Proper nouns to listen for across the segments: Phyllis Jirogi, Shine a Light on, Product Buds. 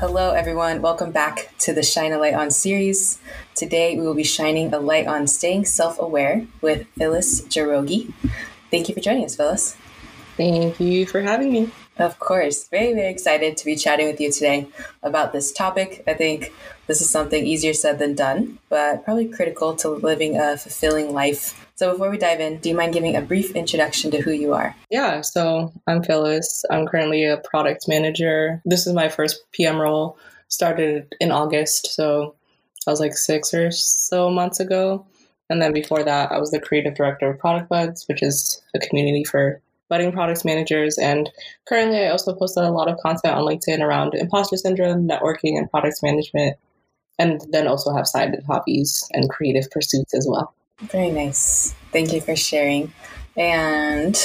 Hello, everyone. Welcome back to the Shine a Light On series. Today, we will be shining a light on staying self-aware with Phyllis Jirogi. Thank you for joining us, Phyllis. Thank you for having me. Of course. Very, very excited to be chatting with you today about this topic. I think this is something easier said than done, but probably critical to living a fulfilling life. So before we dive in, do you mind giving a brief introduction to who you are? Yeah, so I'm Phyllis. I'm currently a product manager. This is my first PM role. Started in August, so I was like 6 or so months ago. And then before that, I was the creative director of Product Buds, which is a community for budding products managers. And currently, I also post a lot of content on LinkedIn around imposter syndrome, networking, and products management. And then also have side hobbies and creative pursuits as well. Very nice. Thank you for sharing. And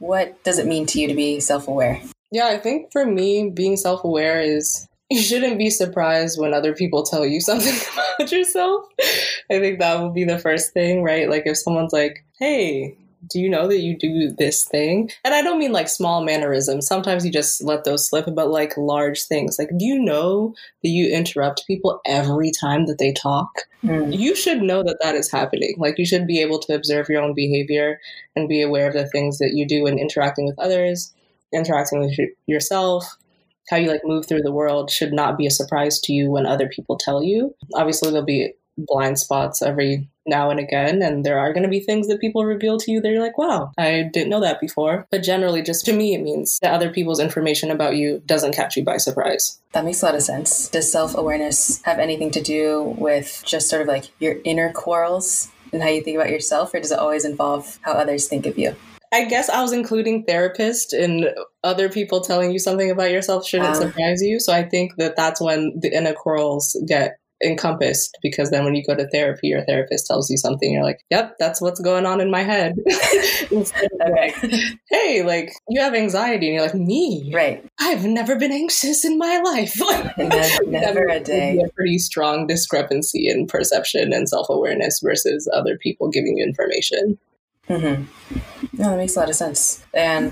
what does it mean to you to be self-aware? Yeah, I think for me, being self-aware is you shouldn't be surprised when other people tell you something about yourself. I think that would be the first thing, right? Like if someone's like, hey, do you know that you do this thing? And I don't mean like small mannerisms. Sometimes you just let those slip, but like large things. Like, do you know that you interrupt people every time that they talk? Mm. You should know that that is happening. Like you should be able to observe your own behavior and be aware of the things that you do when interacting with others, interacting with yourself. How you like move through the world should not be a surprise to you when other people tell you. Obviously, there'll be blind spots every now and again, and there are going to be things that people reveal to you that you're like, wow, I didn't know that before. But generally, just to me, it means that other people's information about you doesn't catch you by surprise. That makes a lot of sense. Does self-awareness have anything to do with just sort of like your inner quarrels and how you think about yourself, or does it always involve how others think of you? I guess I was including therapists, and other people telling you something about yourself shouldn't surprise you. So I think that that's when the inner quarrels get encompassed, because then when you go to therapy, your therapist tells you something, you're like, yep, that's what's going on in my head. Instead of like, hey, like you have anxiety, and you're like, me? Right. I've never been anxious in my life. never a day. A pretty strong discrepancy in perception and self-awareness versus other people giving you information. Mm-hmm. No, that makes a lot of sense. And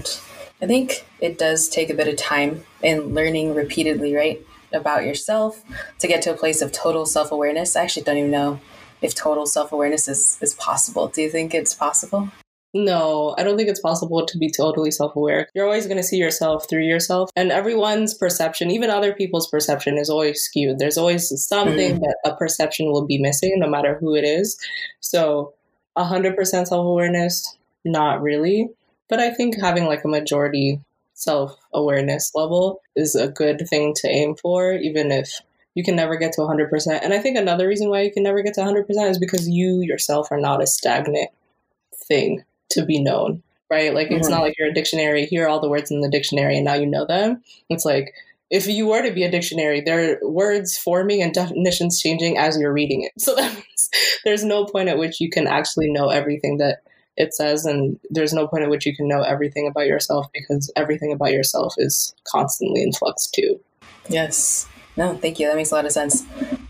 I think it does take a bit of time in learning repeatedly, right, about yourself to get to a place of total self-awareness. I actually don't even know if total self-awareness is possible. Do you think it's possible? No, I don't think it's possible to be totally self-aware. You're always going to see yourself through yourself, and everyone's perception, even other people's perception, is always skewed. There's always something that a perception will be missing, no matter who it is. So 100% self-awareness, not really. But I think having like a majority self-awareness level is a good thing to aim for, even if you can never get to 100%. And I think another reason why you can never get to 100% is because you yourself are not a stagnant thing to be known, right? Like it's not like you're a dictionary, here are all the words in the dictionary and now you know them. It's like, if you were to be a dictionary, there are words forming and definitions changing as you're reading it. So that means there's no point at which you can actually know everything that it says, and there's no point at which you can know everything about yourself, because everything about yourself is constantly in flux too. Yes. No, thank you. That makes a lot of sense.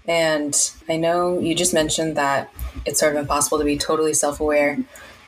And I know you just mentioned that it's sort of impossible to be totally self-aware.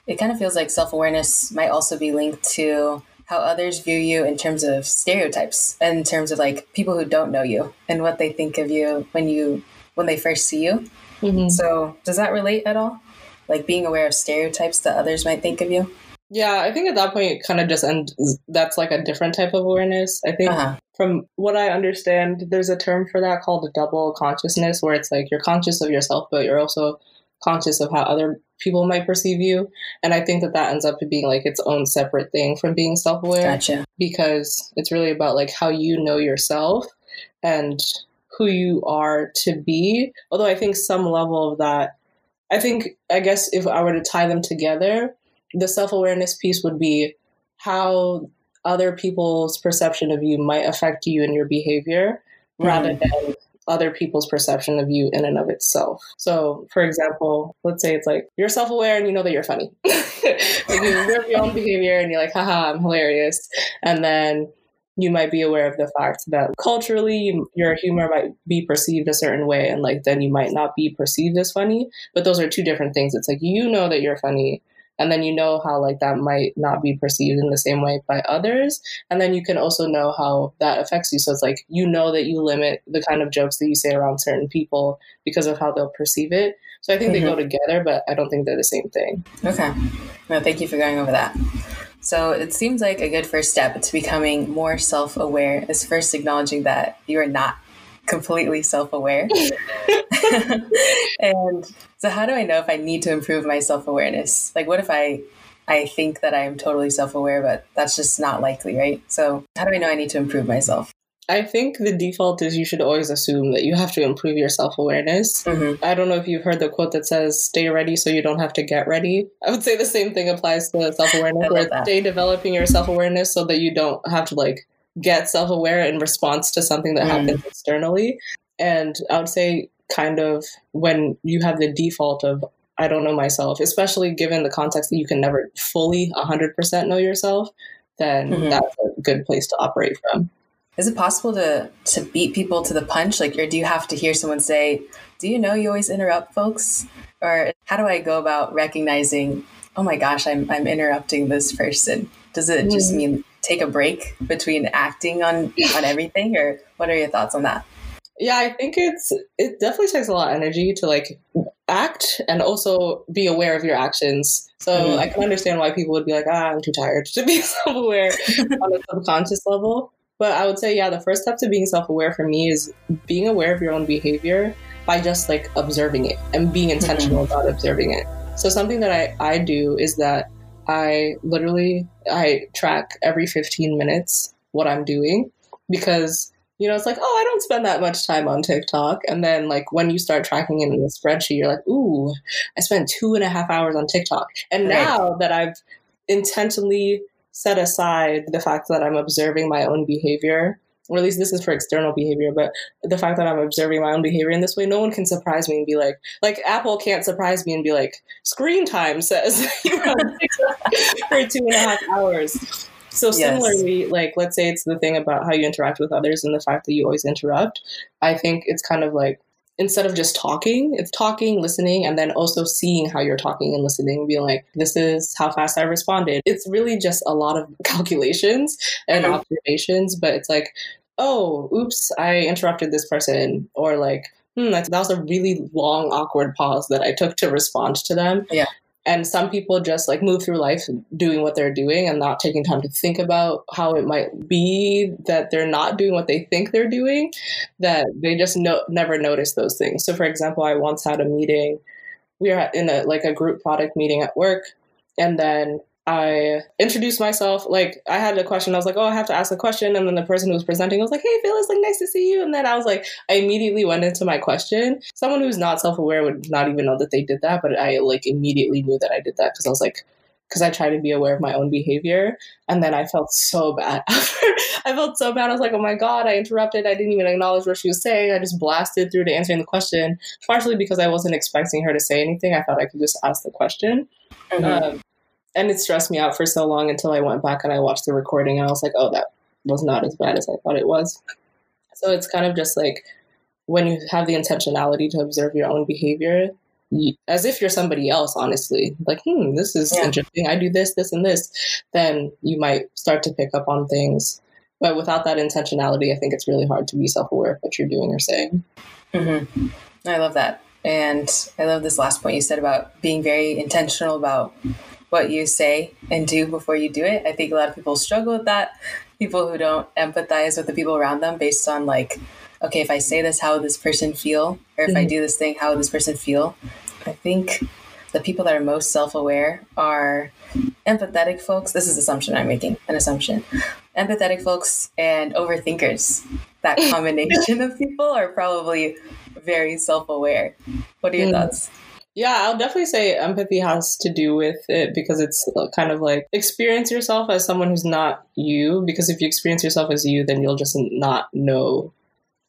It kind of feels like self-awareness might also be linked to how others view you in terms of stereotypes, in terms of like people who don't know you and what they think of you when they first see you. Mm-hmm. So does that relate at all? Like being aware of stereotypes that others might think of you? Yeah, I think at that point, it kind of just ends. That's like a different type of awareness. I think from what I understand, there's a term for that called double consciousness, where it's like you're conscious of yourself, but you're also conscious of how other people might perceive you. And I think that that ends up being like its own separate thing from being self-aware. Gotcha. Because it's really about like how you know yourself and who you are to be. Although I think some level of that, I guess if I were to tie them together, the self-awareness piece would be how other people's perception of you might affect you and your behavior rather than other people's perception of you in and of itself. So for example, let's say it's like you're self-aware and you know that you're funny. Like you observe your own behavior and you're like, haha, I'm hilarious. And then you might be aware of the fact that culturally your humor might be perceived a certain way, and like then you might not be perceived as funny. But those are two different things. It's like you know that you're funny, And then you know how like that might not be perceived in the same way by others. And then you can also know how that affects you. So it's like, you know that you limit the kind of jokes that you say around certain people because of how they'll perceive it. So I think they go together, but I don't think they're the same thing. Okay. No, thank you for going over that. So it seems like a good first step to becoming more self-aware is first acknowledging that you are not completely self-aware. And so how do I know if I need to improve my self-awareness? Like, what if I think that I'm totally self-aware, but that's just not likely, right? So how do I know I need to improve myself? I think the default is you should always assume that you have to improve your self-awareness. Mm-hmm. I don't know if you've heard the quote that says, stay ready so you don't have to get ready. I would say the same thing applies to self-awareness, where stay developing your self-awareness so that you don't have to like get self-aware in response to something that happens externally. And I would say kind of when you have the default of, I don't know myself, especially given the context that you can never fully 100% know yourself, then that's a good place to operate from. Is it possible to beat people to the punch? Like, or do you have to hear someone say, do you know you always interrupt folks? Or how do I go about recognizing, oh my gosh, I'm interrupting this person? Does it just mean take a break between acting on everything? Or what are your thoughts on that? Yeah, I think it definitely takes a lot of energy to like act and also be aware of your actions. So I can understand why people would be like, I'm too tired to be self-aware on a subconscious level. But I would say, yeah, the first step to being self-aware for me is being aware of your own behavior by just like observing it and being intentional about observing it. So something that I do is that I track every 15 minutes what I'm doing, because, you know, it's like, oh, I don't spend that much time on TikTok. And then like when you start tracking it in the spreadsheet, you're like, ooh, I spent 2.5 hours on TikTok. And now that I've intentionally set aside the fact that I'm observing my own behavior, or at least this is for external behavior, but the fact that I'm observing my own behavior in this way, no one can surprise me and be like Apple can't surprise me and be like, screen time says you were on TikTok for 2.5 hours. So similarly, like, let's say it's the thing about how you interact with others and the fact that you always interrupt. I think it's kind of like, instead of just talking, it's talking, listening, and then also seeing how you're talking and listening, being like, this is how fast I responded. It's really just a lot of calculations and observations, but it's like, oh, oops, I interrupted this person, or like, that was a really long, awkward pause that I took to respond to them. Yeah. And some people just like move through life doing what they're doing and not taking time to think about how it might be that they're not doing what they think they're doing, that they just never notice those things. So for example, I once had a meeting, we were in a group product meeting at work. And then I introduced myself, like I had a question. I was like, oh, I have to ask a question. And then the person who was presenting was like, hey, Phyllis, like, nice to see you. And then I was like, I immediately went into my question. Someone who's not self-aware would not even know that they did that. But I like immediately knew that I did that because I was like, because I try to be aware of my own behavior. And then I felt so bad. I was like, oh my God, I interrupted. I didn't even acknowledge what she was saying. I just blasted through to answering the question, partially because I wasn't expecting her to say anything. I thought I could just ask the question. And it stressed me out for so long until I went back and I watched the recording and I was like, oh, that was not as bad as I thought it was. So it's kind of just like when you have the intentionality to observe your own behavior, as if you're somebody else, honestly, like, this is interesting. I do this, this, and this. Then you might start to pick up on things. But without that intentionality, I think it's really hard to be self-aware of what you're doing or saying. Mm-hmm. I love that. And I love this last point you said about being very intentional about what you say and do before you do it. I think a lot of people struggle with that. People who don't empathize with the people around them based on like, okay, if I say this, how would this person feel? Or if I do this thing, how would this person feel? I think the people that are most self-aware are empathetic folks. This is Empathetic folks and overthinkers. That combination of people are probably very self-aware. What are your thoughts? Yeah, I'll definitely say empathy has to do with it because it's kind of like experience yourself as someone who's not you, because if you experience yourself as you, then you'll just not know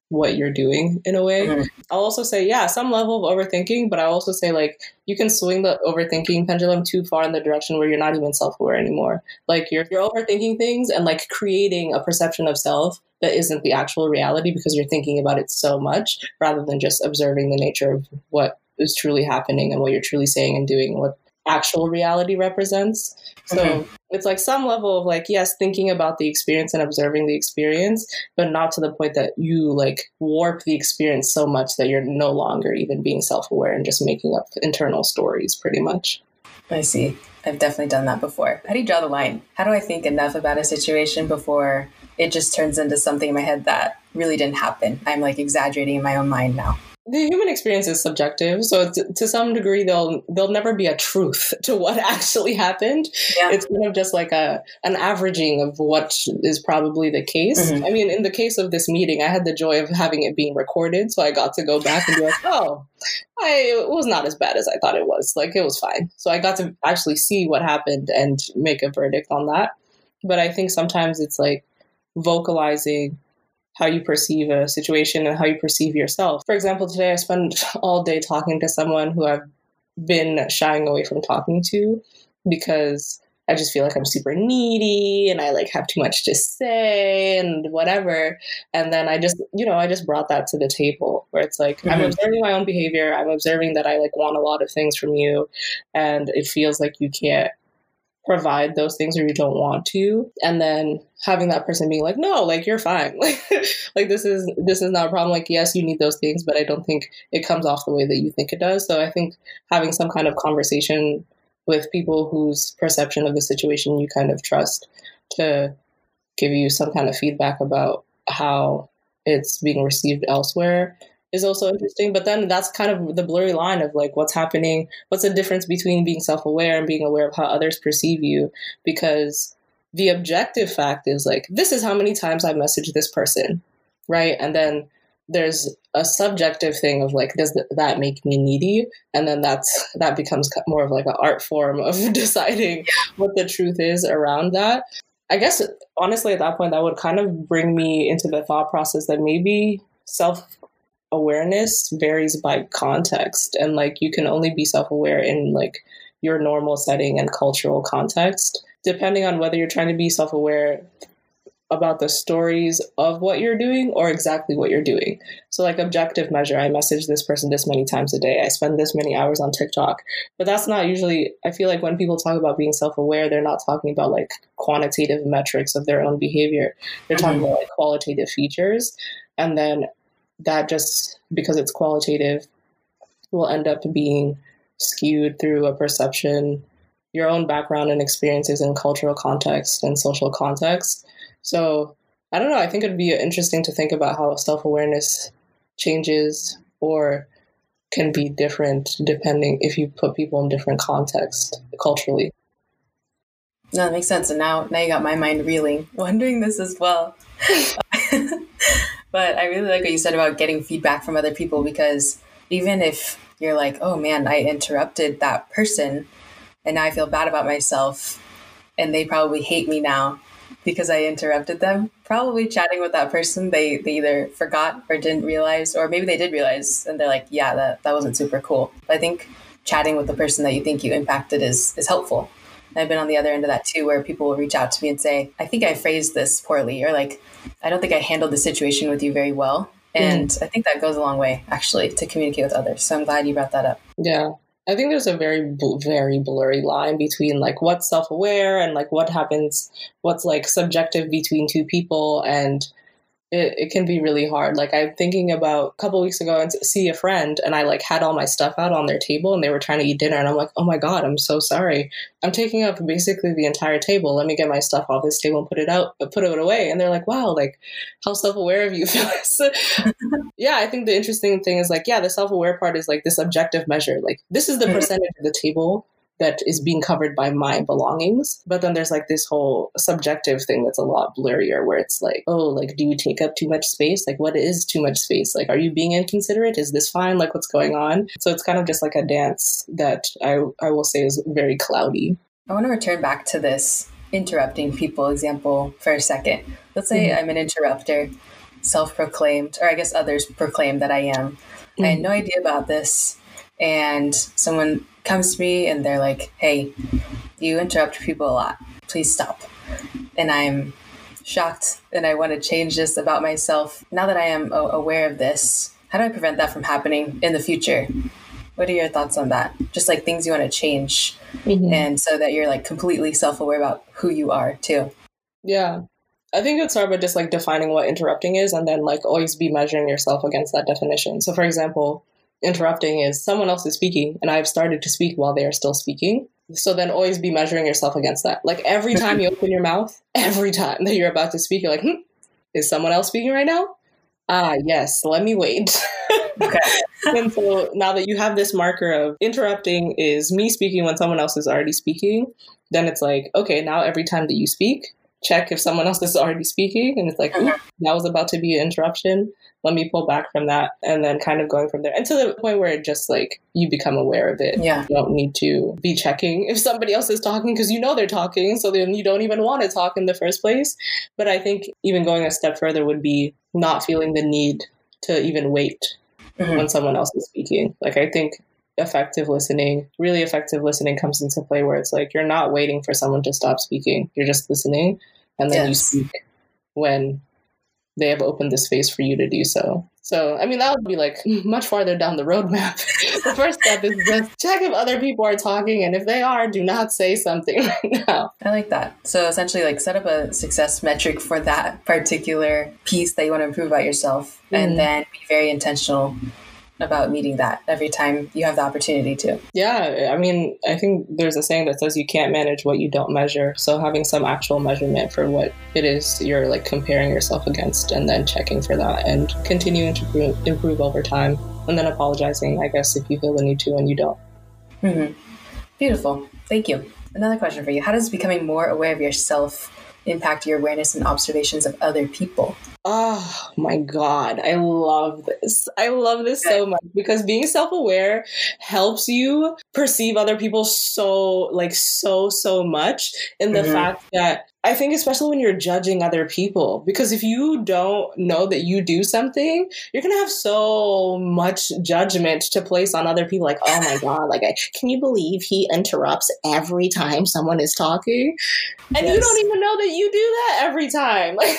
what you're doing in a way. Mm-hmm. I'll also say, yeah, some level of overthinking, but I'll also say like you can swing the overthinking pendulum too far in the direction where you're not even self-aware anymore. Like you're overthinking things and like creating a perception of self that isn't the actual reality because you're thinking about it so much rather than just observing the nature of what is truly happening and what you're truly saying and doing, what actual reality represents. So it's like some level of like, yes, thinking about the experience and observing the experience, but not to the point that you like warp the experience so much that you're no longer even being self-aware and just making up internal stories pretty much. I see. I've definitely done that before. How do you draw the line? How do I think enough about a situation before it just turns into something in my head that really didn't happen? I'm like exaggerating in my own mind now. The human experience is subjective, so to some degree, there'll never be a truth to what actually happened. Yeah. It's kind of just like an averaging of what is probably the case. Mm-hmm. I mean, in the case of this meeting, I had the joy of having it being recorded, so I got to go back and be like, it was not as bad as I thought it was. Like, it was fine. So I got to actually see what happened and make a verdict on that. But I think sometimes it's like vocalizing how you perceive a situation and how you perceive yourself. For example, today I spent all day talking to someone who I've been shying away from talking to because I just feel like I'm super needy and I like have too much to say and whatever. And then I just brought that to the table where it's like, I'm observing my own behavior. I'm observing that I like want a lot of things from you and it feels like you can't provide those things or you don't want to. And then having that person being like, no, like you're fine. Like this is not a problem. Like, yes, you need those things, but I don't think it comes off the way that you think it does. So I think having some kind of conversation with people whose perception of the situation you kind of trust to give you some kind of feedback about how it's being received elsewhere is also interesting. But then that's kind of the blurry line of like what's happening, what's the difference between being self-aware and being aware of how others perceive you? Because the objective fact is like, this is how many times I've messaged this person, right? And then there's a subjective thing of like, does that make me needy? And then that becomes more of like an art form of deciding what the truth is around that. I guess, honestly, at that point, that would kind of bring me into the thought process that maybe self-awareness varies by context, and like you can only be self-aware in like your normal setting and cultural context, depending on whether you're trying to be self-aware about the stories of what you're doing or exactly what you're doing. So like objective measure, I message this person this many times a day, I spend this many hours on TikTok, but that's not usually, I feel like when people talk about being self-aware, they're not talking about like quantitative metrics of their own behavior. They're talking about like qualitative features. And then that, just because it's qualitative, will end up being skewed through a perception, your own background and experiences in cultural context and social context. So I don't know. I think it'd be interesting to think about how self-awareness changes or can be different depending if you put people in different contexts culturally. No, that makes sense. And now you got my mind reeling, wondering this as well. But I really like what you said about getting feedback from other people, because even if you're like, oh man, I interrupted that person and now I feel bad about myself and they probably hate me now because I interrupted them, probably chatting with that person, they either forgot or didn't realize, or maybe they did realize and they're like, yeah, that wasn't super cool. But I think chatting with the person that you think you impacted is helpful. And I've been on the other end of that too, where people will reach out to me and say, I think I phrased this poorly, or like, I don't think I handled the situation with you very well. And I think that goes a long way, actually, to communicate with others. So I'm glad you brought that up. Yeah. I think there's a very, very blurry line between like what's self-aware and like what happens, what's like subjective between two people. And it can be really hard. Like I'm thinking about a couple of weeks ago and see a friend, and I like had all my stuff out on their table and they were trying to eat dinner. And I'm like, oh my God, I'm so sorry. I'm taking up basically the entire table. Let me get my stuff off this table and put it away. And they're like, wow, like how self-aware of you, Phyllis. Yeah, I think the interesting thing is like, yeah, the self-aware part is like this objective measure. Like this is the percentage of the table that is being covered by my belongings. But then there's like this whole subjective thing that's a lot blurrier, where it's like, oh, like, do you take up too much space? Like, what is too much space? Like, are you being inconsiderate? Is this fine? Like, what's going on? So it's kind of just like a dance that I will say is very cloudy. I want to return back to this interrupting people example for a second. Let's say I'm an interrupter, self-proclaimed, or I guess others proclaim that I am. I had no idea about this. And someone comes to me and they're like, hey, you interrupt people a lot. Please stop. And I'm shocked and I want to change this about myself. Now that I am aware of this, how do I prevent that from happening in the future? What are your thoughts on that? Just like things you want to change, mm-hmm. and so that you're like completely self-aware about who you are too. Yeah. I think it's hard by just like defining what interrupting is, and then like always be measuring yourself against that definition. So for example, interrupting is someone else is speaking and I've started to speak while they are still speaking. So then always be measuring yourself against that. Like every time you open your mouth, every time that you're about to speak, you're like, is someone else speaking right now? Ah, yes, let me wait. Okay. And so now that you have this marker of interrupting is me speaking when someone else is already speaking, then it's like, okay, now every time that you speak, check if someone else is already speaking. And it's like, that was about to be an interruption. Let me pull back from that. And then kind of going from there until the point where it just like, you become aware of it. Yeah. You don't need to be checking if somebody else is talking because you know they're talking. So then you don't even want to talk in the first place. But I think even going a step further would be not feeling the need to even wait mm-hmm. when someone else is speaking. Like I think really effective listening comes into play where it's like, you're not waiting for someone to stop speaking. You're just listening. And then yes. you speak when they have opened the space for you to do so. So, I mean, that would be like much farther down the roadmap. The first step is just check if other people are talking. And if they are, do not say something right now. I like that. So essentially like set up a success metric for that particular piece that you want to improve about yourself. Mm-hmm. And then be very intentional about meeting that every time you have the opportunity to. Yeah. I mean, I think there's a saying that says you can't manage what you don't measure. So having some actual measurement for what it is you're like comparing yourself against and then checking for that and continuing to improve over time and then apologizing, I guess, if you feel the need to and you don't. Mm-hmm. Beautiful. Thank you. Another question for you. How does becoming more aware of yourself impact your awareness and observations of other people? Oh my God. I love this. I love this so much because being self-aware helps you perceive other people so much in the mm-hmm. fact that I think especially when you're judging other people, because if you don't know that you do something, you're going to have so much judgment to place on other people. Like, oh my God, like, can you believe he interrupts every time someone is talking? And yes. you don't even know that you do that every time. Like,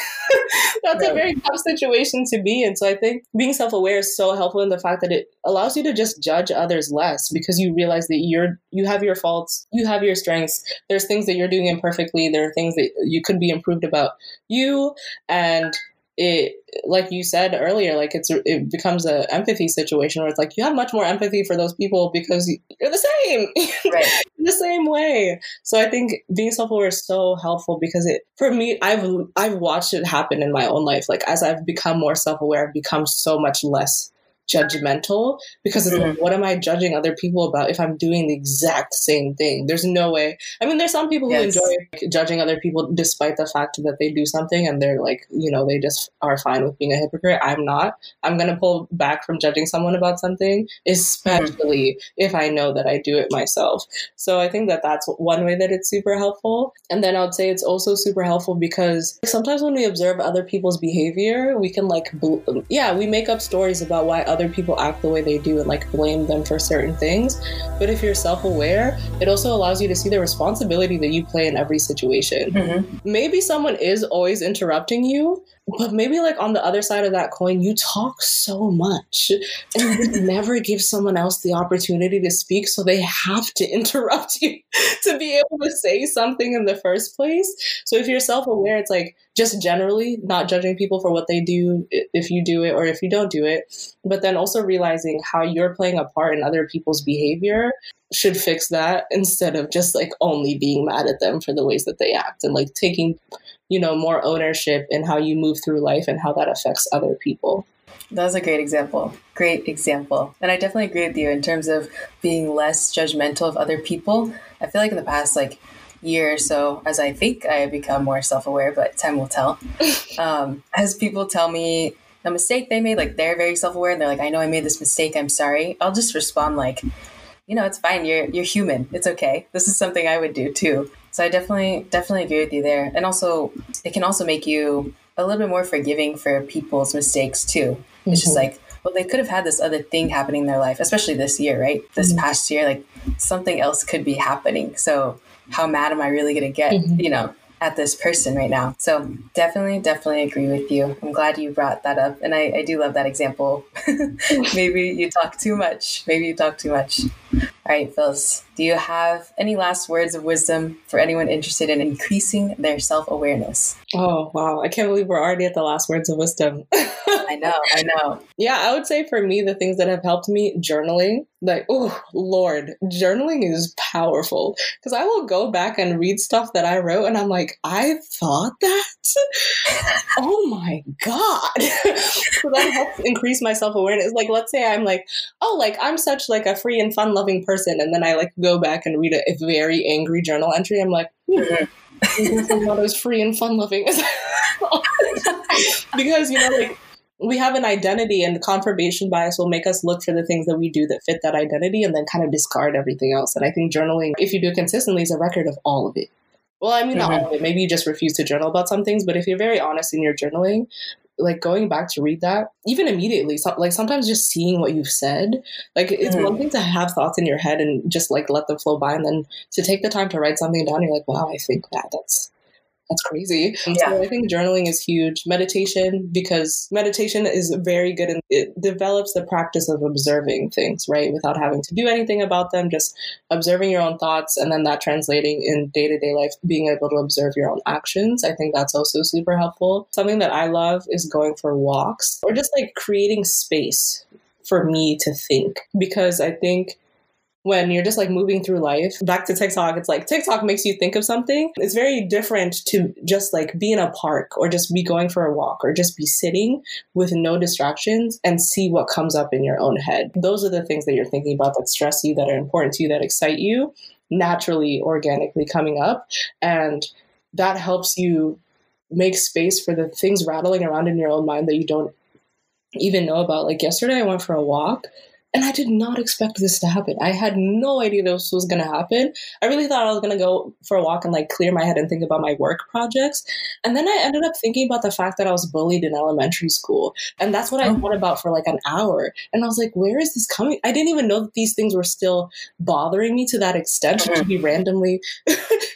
that's right. a very tough situation to be in. So I think being self-aware is so helpful in the fact that it allows you to just judge others less because you realize that you have your faults, you have your strengths. There's things that you're doing imperfectly. There are things that you could be improved about you. And it, like you said earlier, like it becomes an empathy situation where it's like, you have much more empathy for those people because you're the same, right. the same way. So I think being self-aware is so helpful because it, for me, I've watched it happen in my own life. Like as I've become more self-aware, I've become so much less judgmental because it's mm-hmm. like, what am I judging other people about if I'm doing the exact same thing? There's no way. I mean, there's some people who yes. enjoy like, judging other people despite the fact that they do something and they're like, you know, they just are fine with being a hypocrite. I'm not. I'm going to pull back from judging someone about something, especially mm-hmm. if I know that I do it myself. So I think that that's one way that it's super helpful. And then I would say it's also super helpful because sometimes when we observe other people's behavior, we can like, we make up stories about why other people act the way they do and like blame them for certain things. But if you're self-aware, it also allows you to see the responsibility that you play in every situation. Mm-hmm. Maybe someone is always interrupting you, but maybe like on the other side of that coin, you talk so much and you never give someone else the opportunity to speak. So they have to interrupt you to be able to say something in the first place. So if you're self-aware, it's like just generally not judging people for what they do, if you do it or if you don't do it, but then also realizing how you're playing a part in other people's behavior should fix that instead of just like only being mad at them for the ways that they act and like taking, you know, more ownership in how you move through life and how that affects other people. That was a great example. Great example. And I definitely agree with you in terms of being less judgmental of other people. I feel like in the past like year or so, as I think I become more self-aware, but time will tell. As people tell me a mistake they made, like they're very self-aware and they're like, I know I made this mistake. I'm sorry. I'll just respond like, you know, it's fine. You're human. It's okay. This is something I would do too. So I definitely agree with you there. And also, it can also make you a little bit more forgiving for people's mistakes too. Mm-hmm. It's just like, well, they could have had this other thing happening in their life, especially this year, right? This mm-hmm. past year, like something else could be happening. So how mad am I really going to get, mm-hmm. you know, at this person right now. So definitely agree with you. I'm glad you brought that up. And I do love that example. Maybe you talk too much. All right, Phyllis, do you have any last words of wisdom for anyone interested in increasing their self-awareness? Oh, wow. I can't believe we're already at the last words of wisdom. I know. Yeah, I would say for me, the things that have helped me, journaling. Like, oh, Lord, journaling is powerful because I will go back and read stuff that I wrote and I'm like, I thought that? Oh, my God. So that helps increase my self-awareness. Like, let's say I'm like, oh, like I'm such like a free and fun-loving person. And then I like go back and read a very angry journal entry. I'm like, I'm not as free and fun loving. Because, you know, like we have an identity and confirmation bias will make us look for the things that we do that fit that identity and then kind of discard everything else. And I think journaling, if you do it consistently, is a record of all of it. Well, I mean, not all of it. Maybe you just refuse to journal about some things. But if you're very honest in your journaling, like going back to read that, even immediately, like sometimes just seeing what you've said, like it's one thing to have thoughts in your head and just like let them flow by, and then to take the time to write something down, you're like, wow, I think that's crazy. Yeah. So I think journaling is huge. Meditation, because meditation is very good and it develops the practice of observing things, right? Without having to do anything about them, just observing your own thoughts and then that translating in day-to-day life, being able to observe your own actions. I think that's also super helpful. Something that I love is going for walks or just like creating space for me to think, because I think when you're just like moving through life, back to TikTok, it's like TikTok makes you think of something. It's very different to just like be in a park or just be going for a walk or just be sitting with no distractions and see what comes up in your own head. Those are the things that you're thinking about that stress you, that are important to you, that excite you, naturally, organically coming up. And that helps you make space for the things rattling around in your own mind that you don't even know about. Like yesterday, I went for a walk. And I did not expect this to happen. I had no idea this was going to happen. I really thought I was going to go for a walk and like clear my head and think about my work projects. And then I ended up thinking about the fact that I was bullied in elementary school. And that's what I thought about for like an hour. And I was like, where is this coming? I didn't even know that these things were still bothering me to that extent, to be randomly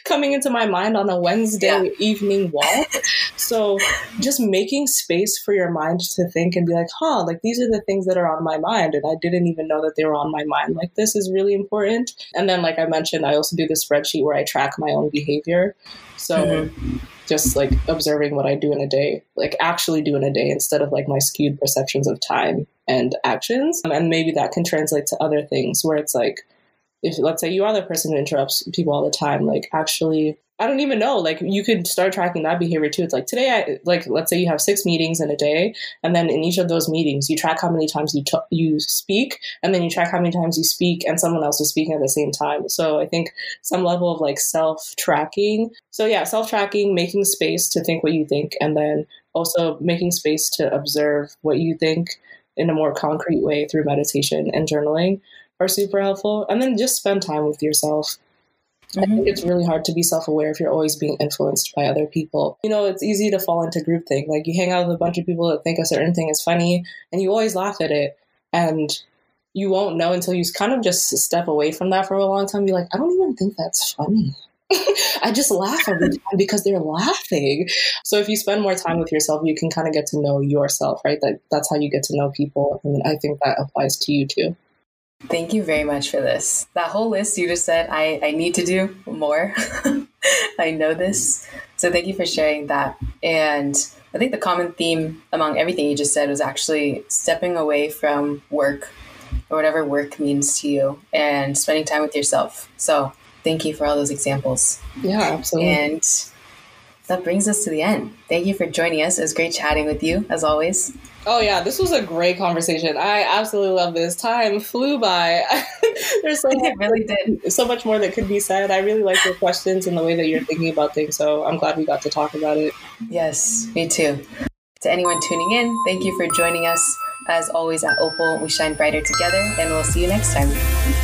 coming into my mind on a Wednesday evening walk. So just making space for your mind to think and be like, huh, like these are the things that are on my mind. And I didn't even know that they were on my mind. Like this is really important. And then, like I mentioned, I also do the spreadsheet where I track my own behavior. So just like observing what I do in a day, like actually do in a day instead of like my skewed perceptions of time and actions. And maybe that can translate to other things where it's like, if let's say you are the person who interrupts people all the time, like actually, I don't even know, like you could start tracking that behavior too. It's like today, like let's say you have 6 meetings in a day. And then in each of those meetings, you track how many times you speak, and then you track how many times you speak and someone else is speaking at the same time. So I think some level of like self-tracking. So yeah, self-tracking, making space to think what you think, and then also making space to observe what you think in a more concrete way through meditation and journaling are super helpful. And then just spend time with yourself. I think it's really hard to be self-aware if you're always being influenced by other people. You know, it's easy to fall into groupthink. Like you hang out with a bunch of people that think a certain thing is funny and you always laugh at it. And you won't know until you kind of just step away from that for a long time. You're like, I don't even think that's funny. I just laugh every time because they're laughing. So if you spend more time with yourself, you can kind of get to know yourself, right? That's how you get to know people. And I think that applies to you too. Thank you very much for this. That whole list you just said, I need to do more. I know this. So thank you for sharing that. And I think the common theme among everything you just said was actually stepping away from work or whatever work means to you and spending time with yourself. So thank you for all those examples. Yeah, absolutely. And that brings us to the end. Thank you for joining us. It was great chatting with you, as always. Oh, yeah. This was a great conversation. I absolutely love this. Time flew by. There's so much, really did. So much more that could be said. I really like your questions and the way that you're thinking about things. So I'm glad we got to talk about it. Yes, me too. To anyone tuning in, thank you for joining us. As always, at Opal, we shine brighter together, and we'll see you next time.